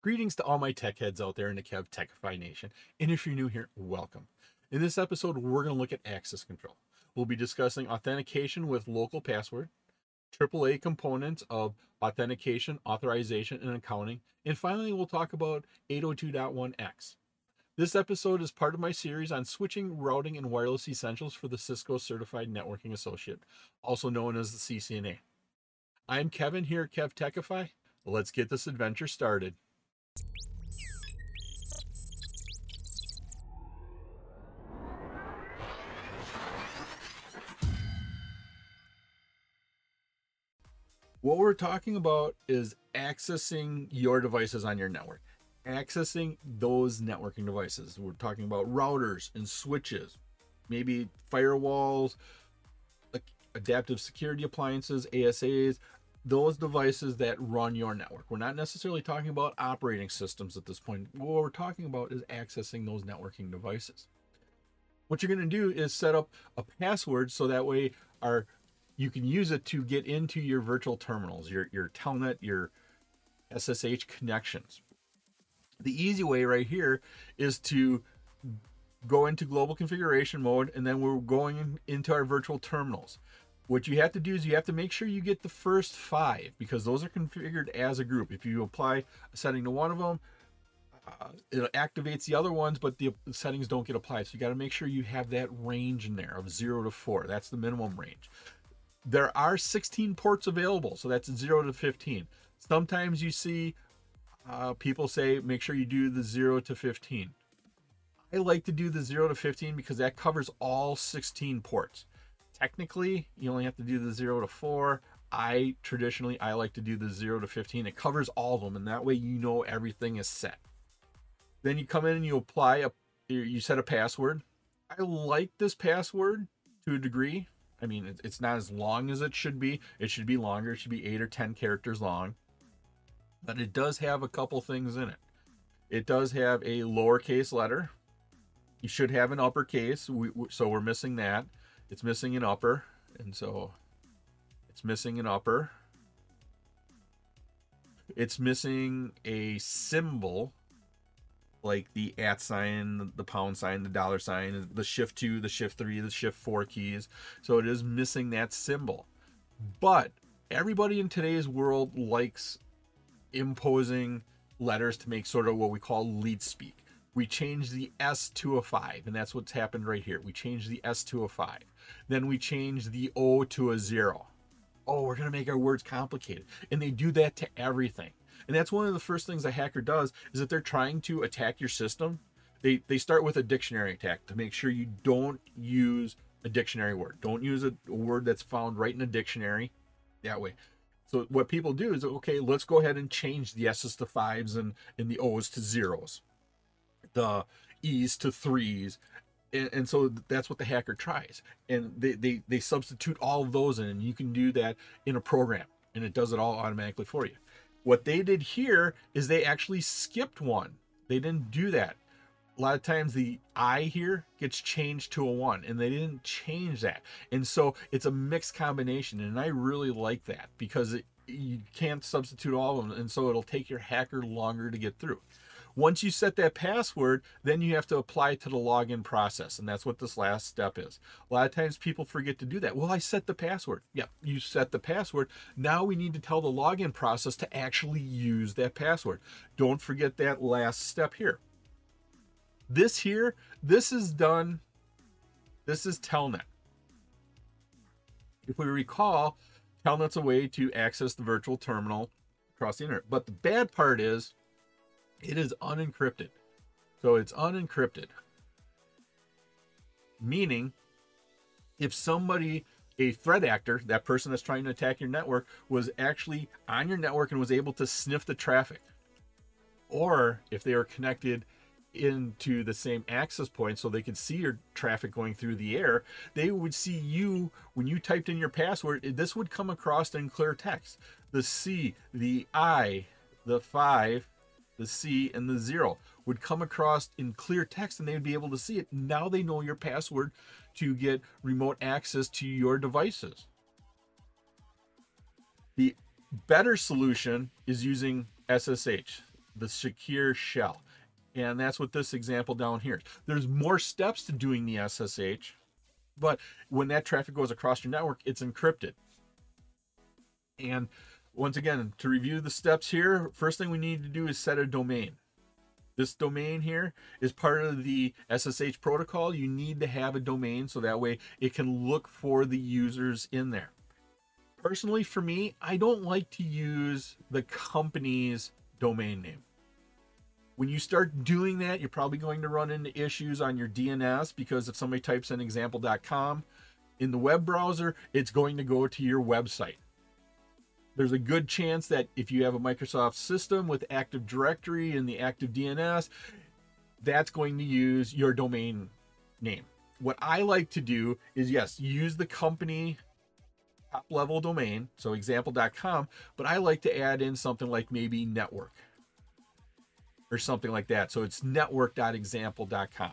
Greetings to all my tech heads out there in the KevTechify Nation, and if you're new here, welcome. In this episode, we're going to look at access control. We'll be discussing authentication with local password, AAA components of authentication, authorization, and accounting, and finally, we'll talk about 802.1X. This episode is part of my series on switching, routing, and wireless essentials for the Cisco Certified Networking Associate, also known as the CCNA. I'm Kevin here at KevTechify. Let's get this adventure started. What we're talking about is accessing your devices on your network, accessing those networking devices. We're talking about routers and switches, maybe firewalls, adaptive security appliances, ASAs, those devices that run your network. We're not necessarily talking about operating systems at this point. What we're talking about is accessing those networking devices. What you're going to do is set up a password so that way you can use it to get into your virtual terminals, your Telnet, your SSH connections. The easy way right here is to go into global configuration mode, and then we're going into our virtual terminals. What you have to do is you have to make sure you get the first five, because those are configured as a group. If you apply a setting to one of them, it activates the other ones, but the settings don't get applied. So you got to make sure you have that range in there of 0 to 4. That's the minimum range. There are 16 ports available, so that's 0 to 15. Sometimes you see people say, make sure you do the 0 to 15. I like to do the 0 to 15 because that covers all 16 ports. Technically, you only have to do the 0 to 4. I like to do the 0 to 15. It covers all of them, and that way you know everything is set. Then you come in and you you set a password. I like this password to a degree. I mean, it's not as long as it should be. It should be longer. It should be 8 or 10 characters long. But it does have a couple things in it. It does have a lowercase letter. You should have an uppercase, so we're missing that. It's missing an upper, and so it's missing an upper. It's missing a symbol, like the @ sign, the £, the $, the shift 2, the shift 3, the shift 4 keys. So it is missing that symbol. But everybody in today's world likes imposing letters to make sort of what we call lead speak. We changed the S to a 5, and that's what's happened right here. We changed the S to a 5. Then we changed the O to a 0. Oh, we're going to make our words complicated. And they do that to everything. And that's one of the first things a hacker does, is that they're trying to attack your system. They start with a dictionary attack to make sure you don't use a dictionary word. Don't use a word that's found right in a dictionary that way. So what people do is, okay, let's go ahead and change the S's to 5s and the O's to 0s. The E's to 3s. And so that's what the hacker tries. And they substitute all of those in, and you can do that in a program, and it does it all automatically for you. What they did here is they actually skipped one. They didn't do that. A lot of times the I here gets changed to a 1, and they didn't change that. And so it's a mixed combination, and I really like that, because you can't substitute all of them, and so it'll take your hacker longer to get through. Once you set that password, then you have to apply to the login process, and that's what this last step is. A lot of times people forget to do that. Well, I set the password. Yeah, you set the password. Now we need to tell the login process to actually use that password. Don't forget that last step here. This is done. This is Telnet. If we recall, Telnet's a way to access the virtual terminal across the internet. But the bad part is, it is unencrypted. So it's unencrypted, meaning if a threat actor, that person that's trying to attack your network, was actually on your network and was able to sniff the traffic, or if they are connected into the same access point so they could see your traffic going through the air, they would see you when you typed in your password. This would come across in clear text: the C, the I, the 5, the C, and the 0 would come across in clear text, and they would be able to see it. Now they know your password to get remote access to your devices. The better solution is using SSH. the secure shell. And that's what this example down here is. There's more steps to doing the SSH, but when that traffic goes across your network, it's encrypted. And once again, to review the steps here, first thing we need to do is set a domain. This domain here is part of the SSH protocol. You need to have a domain so that way it can look for the users in there. Personally, for me, I don't like to use the company's domain name. When you start doing that, you're probably going to run into issues on your DNS, because if somebody types in example.com in the web browser, it's going to go to your website. There's a good chance that if you have a Microsoft system with Active Directory and the Active DNS, that's going to use your domain name. What I like to do is, yes, use the company top level domain, so example.com, but I like to add in something like maybe network or something like that. So it's network.example.com,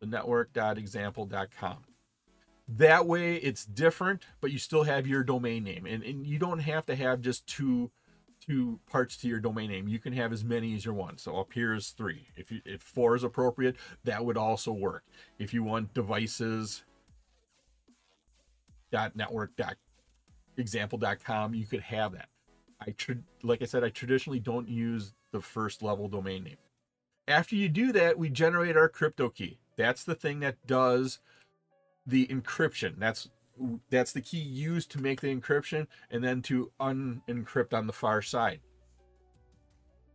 the network.example.com. That way it's different, but you still have your domain name, and you don't have to have just two parts to your domain name. You can have as many as you want. So up here is three. If four is appropriate, that would also work. If you want devices.network.example.com, you could have that. Like I said, I traditionally don't use the first level domain name. After you do that, we generate our crypto key. That's the thing that does the encryption. That's the key used to make the encryption and then to unencrypt on the far side.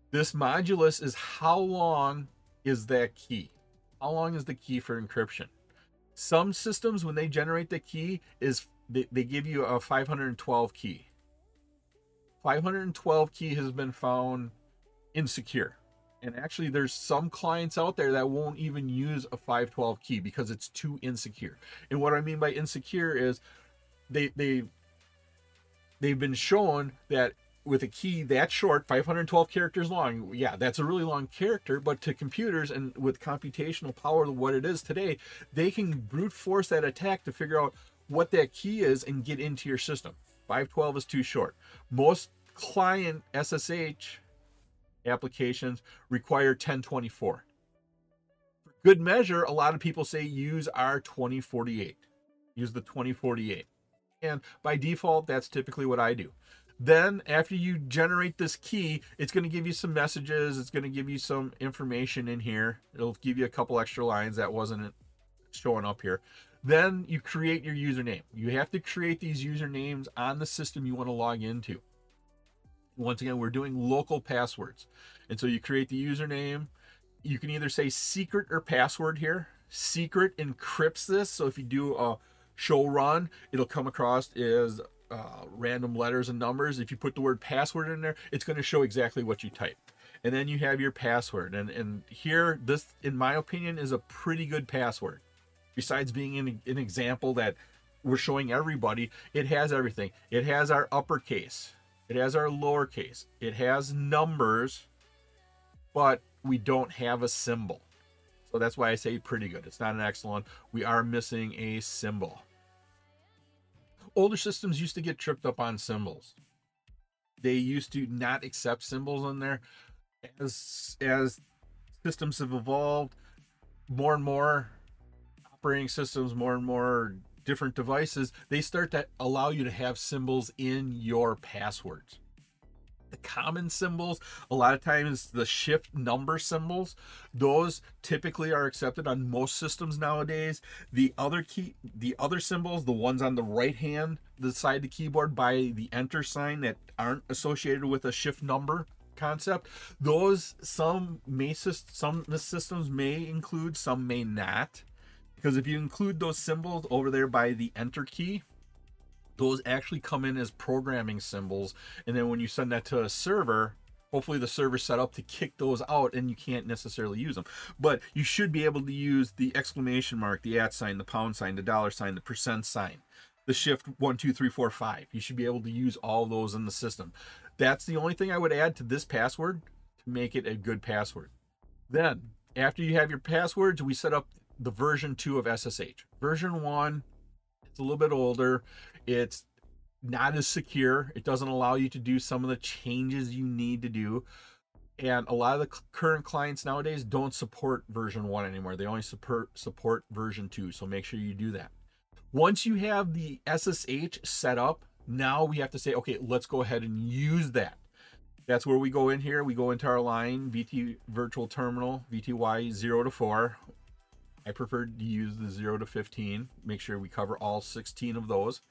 This modulus is how long is that key? How long is the key for encryption? Some systems, when they generate the key, they give you a 512 key. 512 key has been found insecure. And actually there's some clients out there that won't even use a 512 key because it's too insecure. And what I mean by insecure is they've been shown that with a key that short, 512 characters long, yeah, that's a really long character, but to computers and with computational power what it is today, they can brute force that attack to figure out what that key is and get into your system. 512 is too short. Most client SSH applications require 1024. For good measure, a lot of people say use our 2048. Use the 2048. And by default, that's typically what I do. Then after you generate this key, it's going to give you some messages. It's going to give you some information in here. It'll give you a couple extra lines that wasn't showing up here. Then you create your username. You have to create these usernames on the system you want to log into. Once again, we're doing local passwords. And so you create the username. You can either say secret or password here. Secret encrypts this. So if you do a show run, it'll come across as random letters and numbers. If you put the word password in there, it's going to show exactly what you type. And then you have your password. And here, this, in my opinion, is a pretty good password. Besides being an example that we're showing everybody, it has everything. It has our uppercase. It has our lowercase. It has numbers, but we don't have a symbol. So that's why I say pretty good. It's not an excellent. We are missing a symbol. Older systems used to get tripped up on symbols. They used to not accept symbols in there. As systems have evolved, more and more operating systems, more and more different devices, they start to allow you to have symbols in your passwords. The common symbols, a lot of times the shift number symbols, those typically are accepted on most systems nowadays. The other symbols, the ones on the right hand, the side of the keyboard by the enter sign that aren't associated with a shift number concept, those some systems may include, some may not. Because if you include those symbols over there by the enter key, those actually come in as programming symbols. And then when you send that to a server, hopefully the server's set up to kick those out and you can't necessarily use them. But you should be able to use the exclamation mark, the at sign, the pound sign, the dollar sign, the percent sign, the shift 1, 2, 3, 4, 5. You should be able to use all those in the system. That's the only thing I would add to this password to make it a good password. Then after you have your passwords, we set up the version 2 of SSH. Version 1, it's a little bit older. It's not as secure. It doesn't allow you to do some of the changes you need to do. And a lot of the current clients nowadays don't support version 1 anymore. They only support version 2. So make sure you do that. Once you have the SSH set up, now we have to say, okay, let's go ahead and use that. That's where we go in here. We go into our line, VT virtual terminal, VTY 0 to 4. I prefer to use the 0 to 15. Make sure we cover all 16 of those.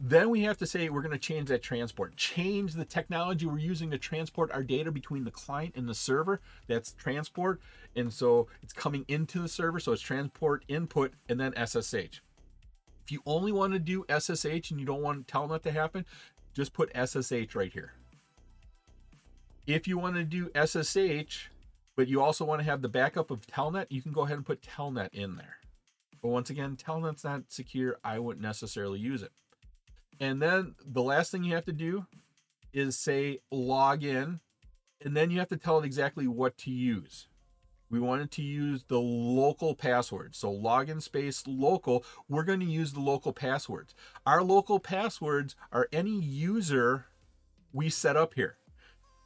Then we have to say we're going to change that transport. Change the technology we're using to transport our data between the client and the server. That's transport. And so it's coming into the server. So it's transport input and then SSH. If you only want to do SSH and you don't want Telnet to happen, just put SSH right here. If you want to do SSH, but you also want to have the backup of Telnet, you can go ahead and put Telnet in there. But once again, Telnet's not secure. I wouldn't necessarily use it. And then the last thing you have to do is say log in, and then you have to tell it exactly what to use. We wanted to use the local password. So login space local, we're going to use the local passwords. Our local passwords are any user we set up here.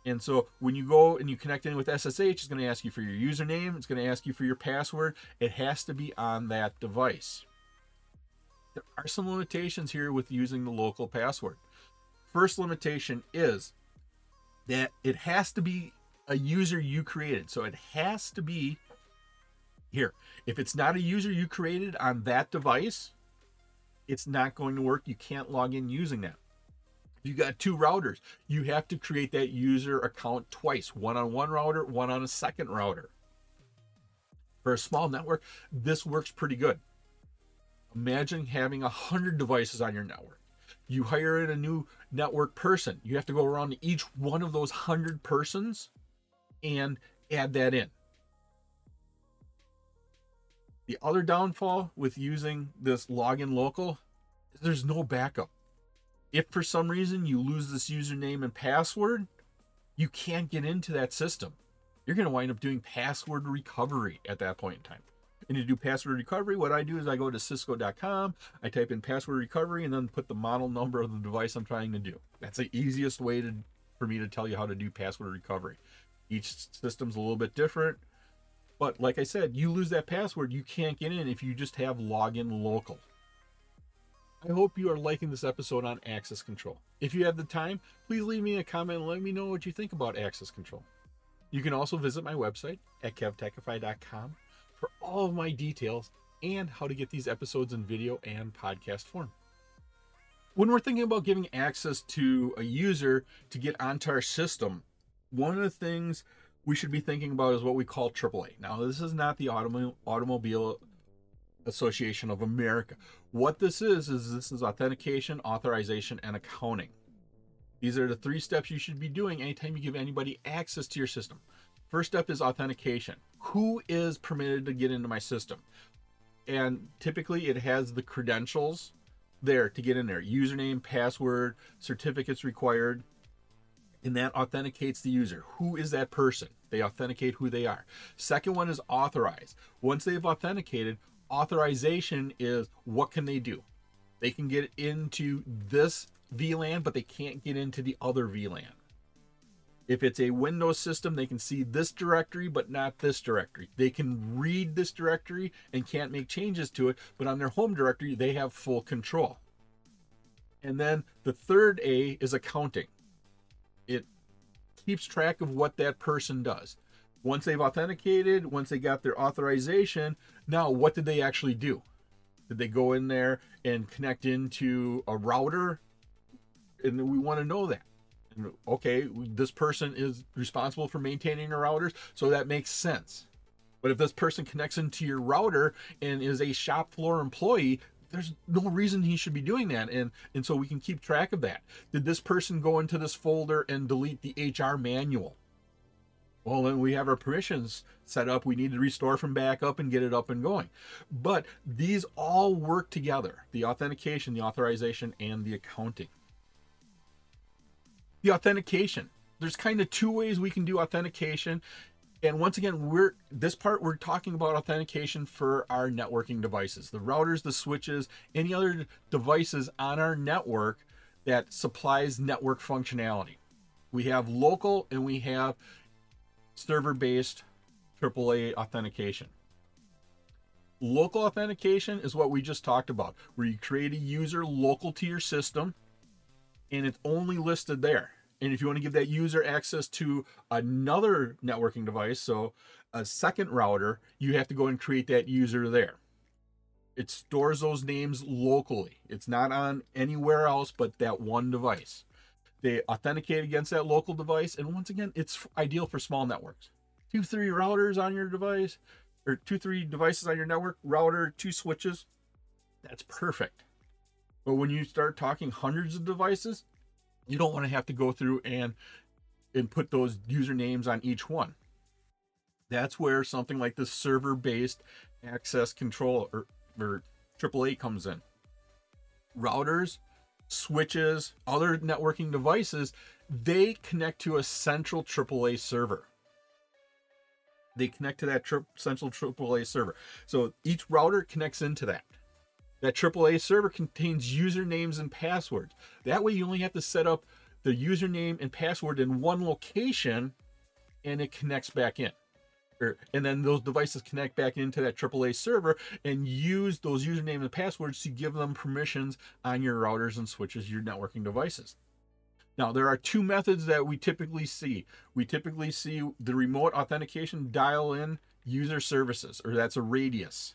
And so when you go and you connect in with SSH, it's going to ask you for your username. It's going to ask you for your password. It has to be on that device. There are some limitations here with using the local password. First limitation is that it has to be a user you created. So it has to be here. If it's not a user you created on that device, it's not going to work. You can't log in using that. You got two routers. You have to create that user account twice, one on one router, one on a second router. For a small network, this works pretty good. Imagine having 100 devices on your network. You hire in a new network person. You have to go around to each one of those 100 persons and add that in. The other downfall with using this login local is there's no backup. If for some reason you lose this username and password, you can't get into that system. You're going to wind up doing password recovery at that point in time. And to do password recovery, what I do is I go to cisco.com, I type in password recovery, and then put the model number of the device I'm trying to do. That's the easiest way for me to tell you how to do password recovery. Each system's a little bit different. But like I said, you lose that password, you can't get in if you just have login local. I hope you are liking this episode on access control. If you have the time, please leave me a comment and let me know what you think about access control. You can also visit my website at KevTechify.com for all of my details and how to get these episodes in video and podcast form. When we're thinking about giving access to a user to get onto our system, one of the things we should be thinking about is what we call AAA. Now, this is not the Automobile Association of America. What this is authentication, authorization, and accounting. These are the three steps you should be doing anytime you give anybody access to your system. First step is authentication. Who is permitted to get into my system? And typically it has the credentials there to get in there. Username, password, certificates required. And that authenticates the user. Who is that person? They authenticate who they are. Second one is authorize. Once they've authenticated, authorization is what can they do? They can get into this VLAN, but they can't get into the other VLAN. If it's a Windows system, they can see this directory, but not this directory. They can read this directory and can't make changes to it, but on their home directory, they have full control. And then the third A is accounting. It keeps track of what that person does. Once they've authenticated, once they got their authorization, now what did they actually do? Did they go in there and connect into a router? And we want to know that. And okay, this person is responsible for maintaining your routers, so that makes sense. But if this person connects into your router and is a shop floor employee, there's no reason he should be doing that. And so we can keep track of that. Did this person go into this folder and delete the HR manual? Well, then we have our permissions set up. We need to restore from backup and get it up and going. But these all work together, the authentication, the authorization, and the accounting. The authentication. There's kind of two ways we can do authentication. And once again, we're talking about authentication for our networking devices, the routers, the switches, any other devices on our network that supplies network functionality. We have local and we have server-based AAA authentication. Local authentication is what we just talked about, where you create a user local to your system and it's only listed there. And if you want to give that user access to another networking device, so a second router, you have to go and create that user there. It stores those names locally. It's not on anywhere else but that one device. They authenticate against that local device. And once again, it's ideal for small networks. 2-3 routers on your device, or 2-3 devices on your network, router, 2 switches, that's perfect. But when you start talking hundreds of devices, you don't want to have to go through and put those usernames on each one. That's where something like the server-based access control or AAA comes in. Routers, switches, other networking devices, they connect to a central AAA server. They connect to that central AAA server. So each router connects into that. That AAA server contains usernames and passwords. That way you only have to set up the username and password in one location and it connects back in. And then those devices connect back into that AAA server and use those usernames and passwords to give them permissions on your routers and switches, your networking devices. Now, there are two methods that we typically see. We typically see the remote authentication dial-in user services, or that's a RADIUS.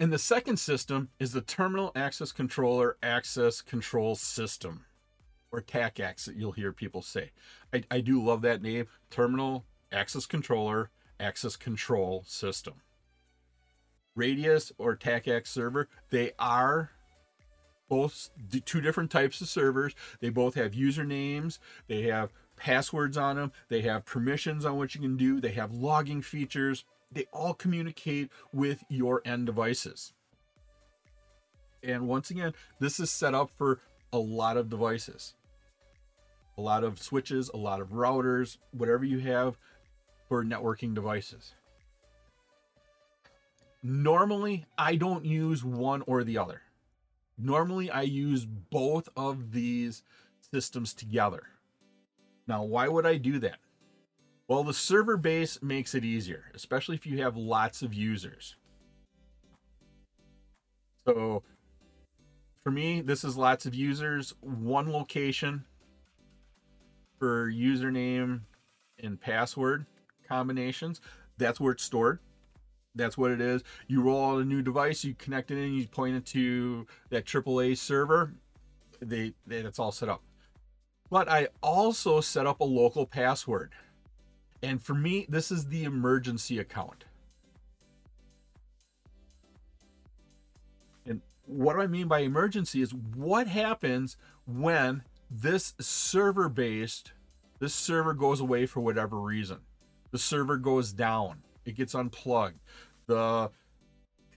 And the second system is the Terminal Access Controller Access Control System, or TACACS that you'll hear people say. I do love that name, Terminal Access Controller Access Control System. RADIUS or TACACS server, they are both two different types of servers. They both have usernames, they have passwords on them, they have permissions on what you can do, they have logging features. They all communicate with your end devices. And once again, this is set up for a lot of devices, a lot of switches, a lot of routers, whatever you have for networking devices. Normally, I don't use one or the other. Normally, I use both of these systems together. Now, why would I do that? Well, the server base makes it easier, especially if you have lots of users. So for me, this is lots of users, one location for username and password combinations. That's where it's stored. That's what it is. You roll out a new device, you connect it in, you point it to that AAA server. That's all set up. But I also set up a local password. And for me, this is the emergency account. And what do I mean by emergency is what happens when this server goes away for whatever reason. The server goes down. It gets unplugged. The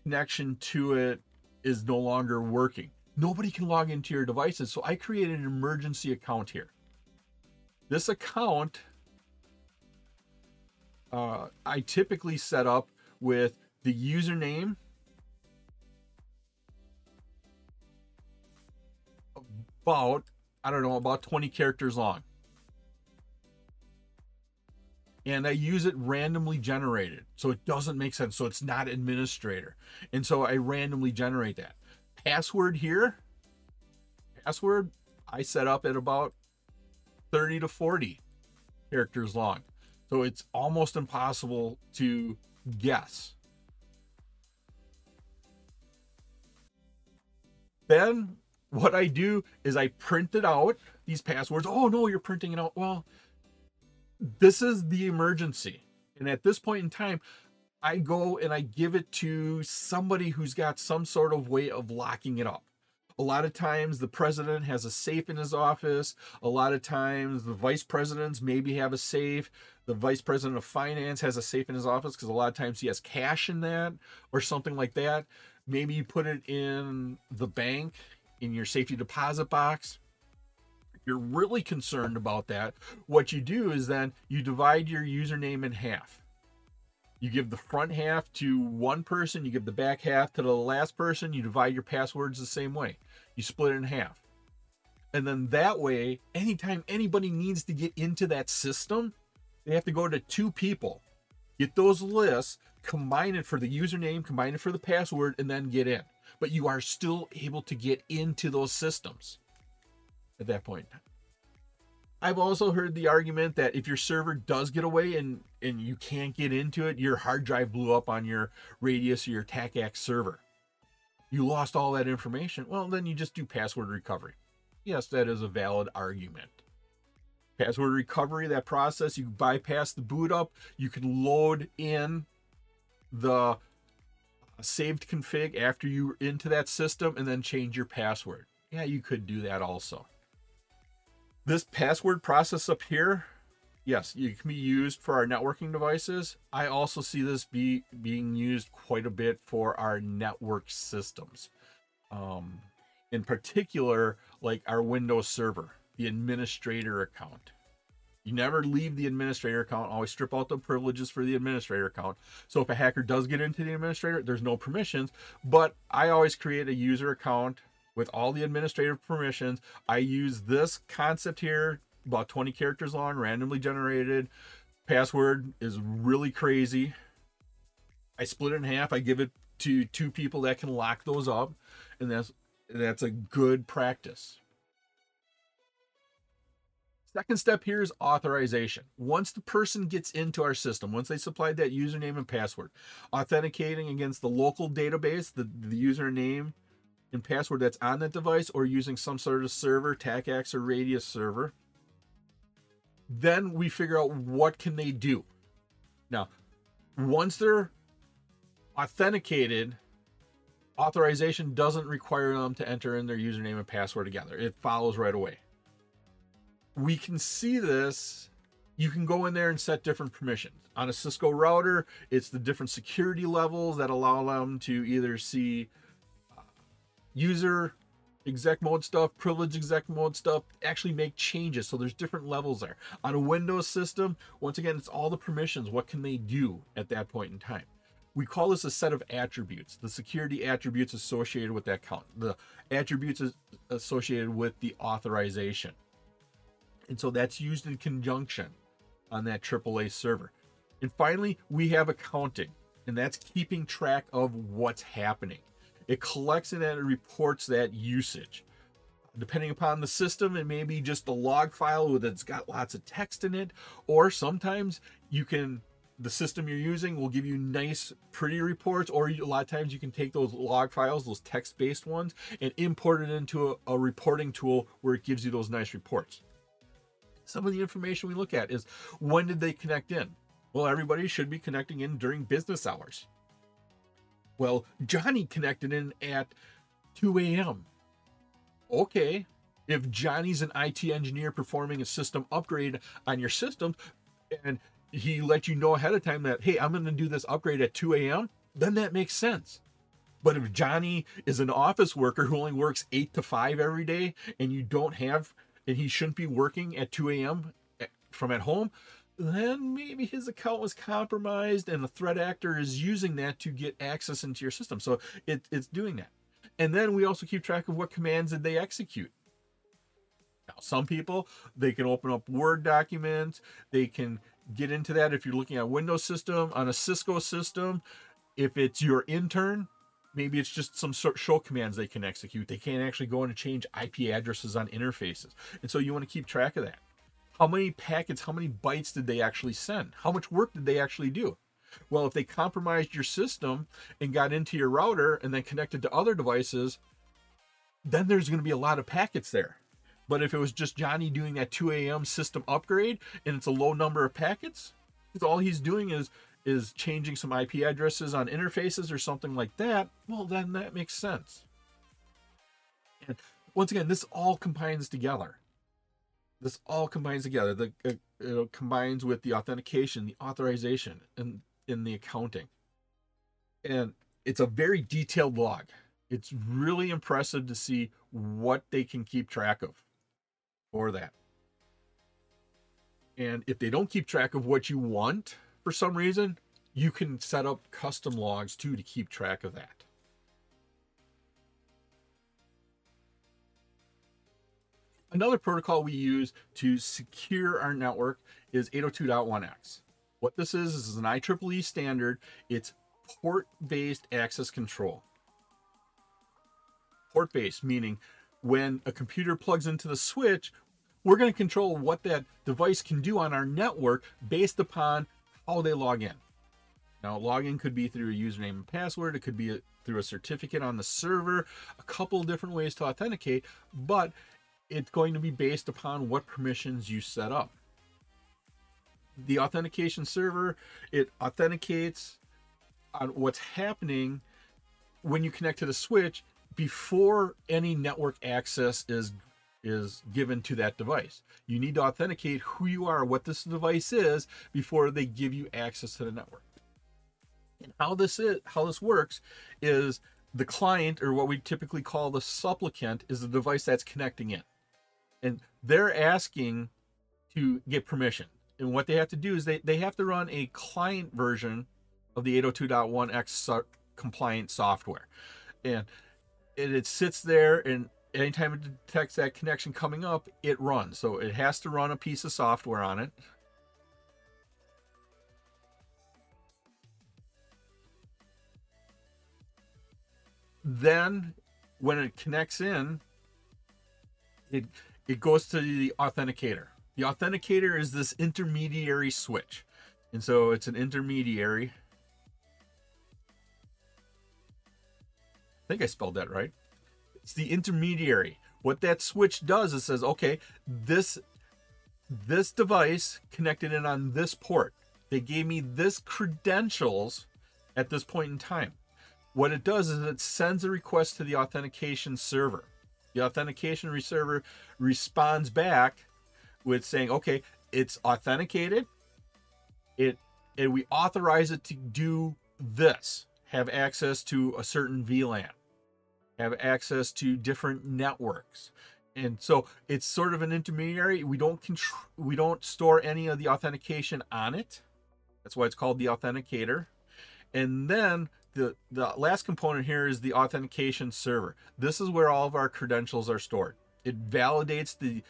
connection to it is no longer working. Nobody can log into your devices. So I created an emergency account here. This account, I typically set up with the username about 20 characters long. And I use it randomly generated. So it doesn't make sense. So it's not administrator. And so I randomly generate that. Password here. Password I set up at about 30 to 40 characters long. So it's almost impossible to guess. Then what I do is I print it out, these passwords. Oh no, you're printing it out. Well, this is the emergency. And at this point in time, I go and I give it to somebody who's got some sort of way of locking it up. A lot of times the president has a safe in his office. A lot of times the vice presidents maybe have a safe. The vice president of finance has a safe in his office because a lot of times he has cash in that or something like that. Maybe you put it in the bank, in your safety deposit box. You're really concerned about that. What you do is then you divide your username in half. You give the front half to one person, you give the back half to the last person, you divide your passwords the same way. You split it in half. And then that way, anytime anybody needs to get into that system, They have to go to two people, get those lists, combine it for the username, combine it for the password, and then get in. But you are still able to get into those systems at that point. I've also heard the argument that if your server does get away and you can't get into it, your hard drive blew up on your RADIUS or your TACACS server. You lost all that information. Well, then you just do password recovery. Yes, that is a valid argument. Password recovery, that process, you bypass the boot up, you can load in the saved config after you're into that system and then change your password. Yeah, you could do that also. This password process up here, yes, it can be used for our networking devices. I also see this being used quite a bit for our network systems. In particular, like our Windows server, the administrator account. You never leave the administrator account, always strip out the privileges for the administrator account. So if a hacker does get into the administrator, there's no permissions, but I always create a user account with all the administrative permissions. I use this concept here, about 20 characters long, randomly generated. Password is really crazy. I split it in half. I give it to two people that can lock those up, and that's a good practice. Second step here is authorization. Once the person gets into our system, once they supplied that username and password, authenticating against the local database, the username and password that's on that device, or using some sort of server, TACACS or RADIUS server. Then we figure out what can they do. Now, once they're authenticated, authorization doesn't require them to enter in their username and password together. It follows right away. We can see this. You can go in there and set different permissions. On a Cisco router, it's the different security levels that allow them to either see user exec mode stuff, privilege exec mode stuff, actually make changes. So there's different levels there. On a Windows system, once again, it's all the permissions. What can they do at that point in time? We call this a set of attributes, the security attributes associated with that account, the attributes associated with the authorization. And so that's used in conjunction on that AAA server. And finally, we have accounting, and that's keeping track of what's happening. It collects and then it reports that usage. Depending upon the system, it may be just a log file that's got lots of text in it, or sometimes the system you're using will give you nice, pretty reports, or a lot of times you can take those log files, those text-based ones, and import it into a reporting tool where it gives you those nice reports. Some of the information we look at is, when did they connect in? Well, everybody should be connecting in during business hours. Well, Johnny connected in at 2 a.m. Okay, if Johnny's an IT engineer performing a system upgrade on your system, and he let you know ahead of time that, hey, I'm going to do this upgrade at 2 a.m., then that makes sense. But if Johnny is an office worker who only works 8 to 5 every day, and he shouldn't be working at 2 a.m. from at home, then maybe his account was compromised and the threat actor is using that to get access into your system. So it's doing that. And then we also keep track of what commands did they execute. Now, some people, they can open up Word documents. They can get into that if you're looking at a Windows system, on a Cisco system. If it's your intern, maybe it's just some show commands they can execute. They can't actually go in and change IP addresses on interfaces. And so you want to keep track of that. How many packets, how many bytes did they actually send? How much work did they actually do? Well, if they compromised your system and got into your router and then connected to other devices, then there's going to be a lot of packets there. But if it was just Johnny doing that 2 a.m. system upgrade and it's a low number of packets, because all he's doing is changing some IP addresses on interfaces or something like that, well, then that makes sense. And once again, this all combines together. This all combines together. It combines with the authentication, the authorization, and in the accounting. And it's a very detailed log. It's really impressive to see what they can keep track of for that. And if they don't keep track of what you want for some reason, you can set up custom logs too to keep track of that. Another protocol we use to secure our network is 802.1X. What this is an IEEE standard. It's port-based access control. Port-based, meaning when a computer plugs into the switch, we're going to control what that device can do on our network based upon how they log in. Now, login could be through a username and password. It could be through a certificate on the server, a couple different ways to authenticate, but it's going to be based upon what permissions you set up. The authentication server, it authenticates on what's happening when you connect to the switch before any network access is given to that device. You need to authenticate who you are, what this device is, before they give you access to the network. And how this works is the client, or what we typically call the supplicant, is the device that's connecting in, and they're asking to get permission. And what they have to do is they have to run a client version of the 802.1x compliant software, and it sits there, and anytime it detects that connection coming up, it runs. So it has to run a piece of software on it. Then when it connects in, it goes to the authenticator. The authenticator is this intermediary switch. And so it's an intermediary. I think I spelled that right. It's the intermediary. What that switch does, it says, okay, this device connected in on this port. They gave me this credentials at this point in time. What it does is it sends a request to the authentication server. The authentication server responds back with saying, okay, it's authenticated. And we authorize it to do this. Have access to a certain VLAN. Have access to different networks. And so it's sort of an intermediary. We don't store any of the authentication on it. That's why it's called the authenticator. And then the last component here is the authentication server. This is where all of our credentials are stored. It validates the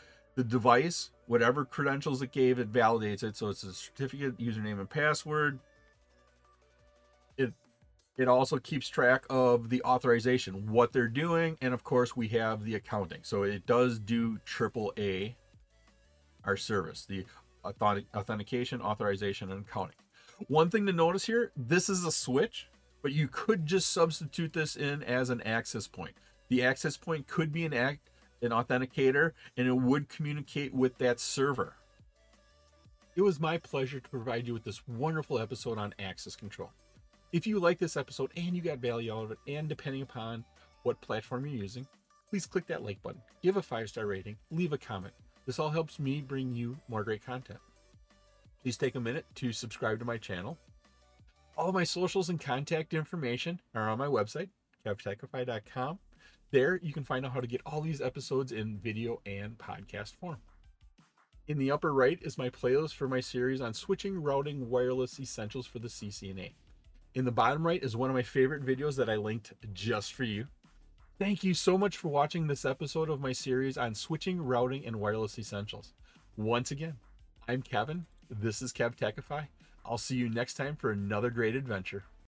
device, whatever credentials it gave, it validates it. So it's a certificate, username, and password. It also keeps track of the authorization, what they're doing, and of course we have the accounting. So it does do AAA, our service, the authentication, authorization, and accounting. One thing to notice here, this is a switch, but you could just substitute this in as an access point. The access point could be an authenticator, and it would communicate with that server. It was my pleasure to provide you with this wonderful episode on access control. If you like this episode and you got value out of it, and depending upon what platform you're using, please click that like button, give a 5-star rating, leave a comment. This all helps me bring you more great content. Please take a minute to subscribe to my channel. All my socials and contact information are on my website, KevTechify.com. There you can find out how to get all these episodes in video and podcast form. In the upper right is my playlist for my series on switching, routing, wireless essentials for the CCNA. In the bottom right is one of my favorite videos that I linked just for you. Thank you so much for watching this episode of my series on switching, routing, and wireless essentials. Once again, I'm Kevin. This is KevTechify. I'll see you next time for another great adventure.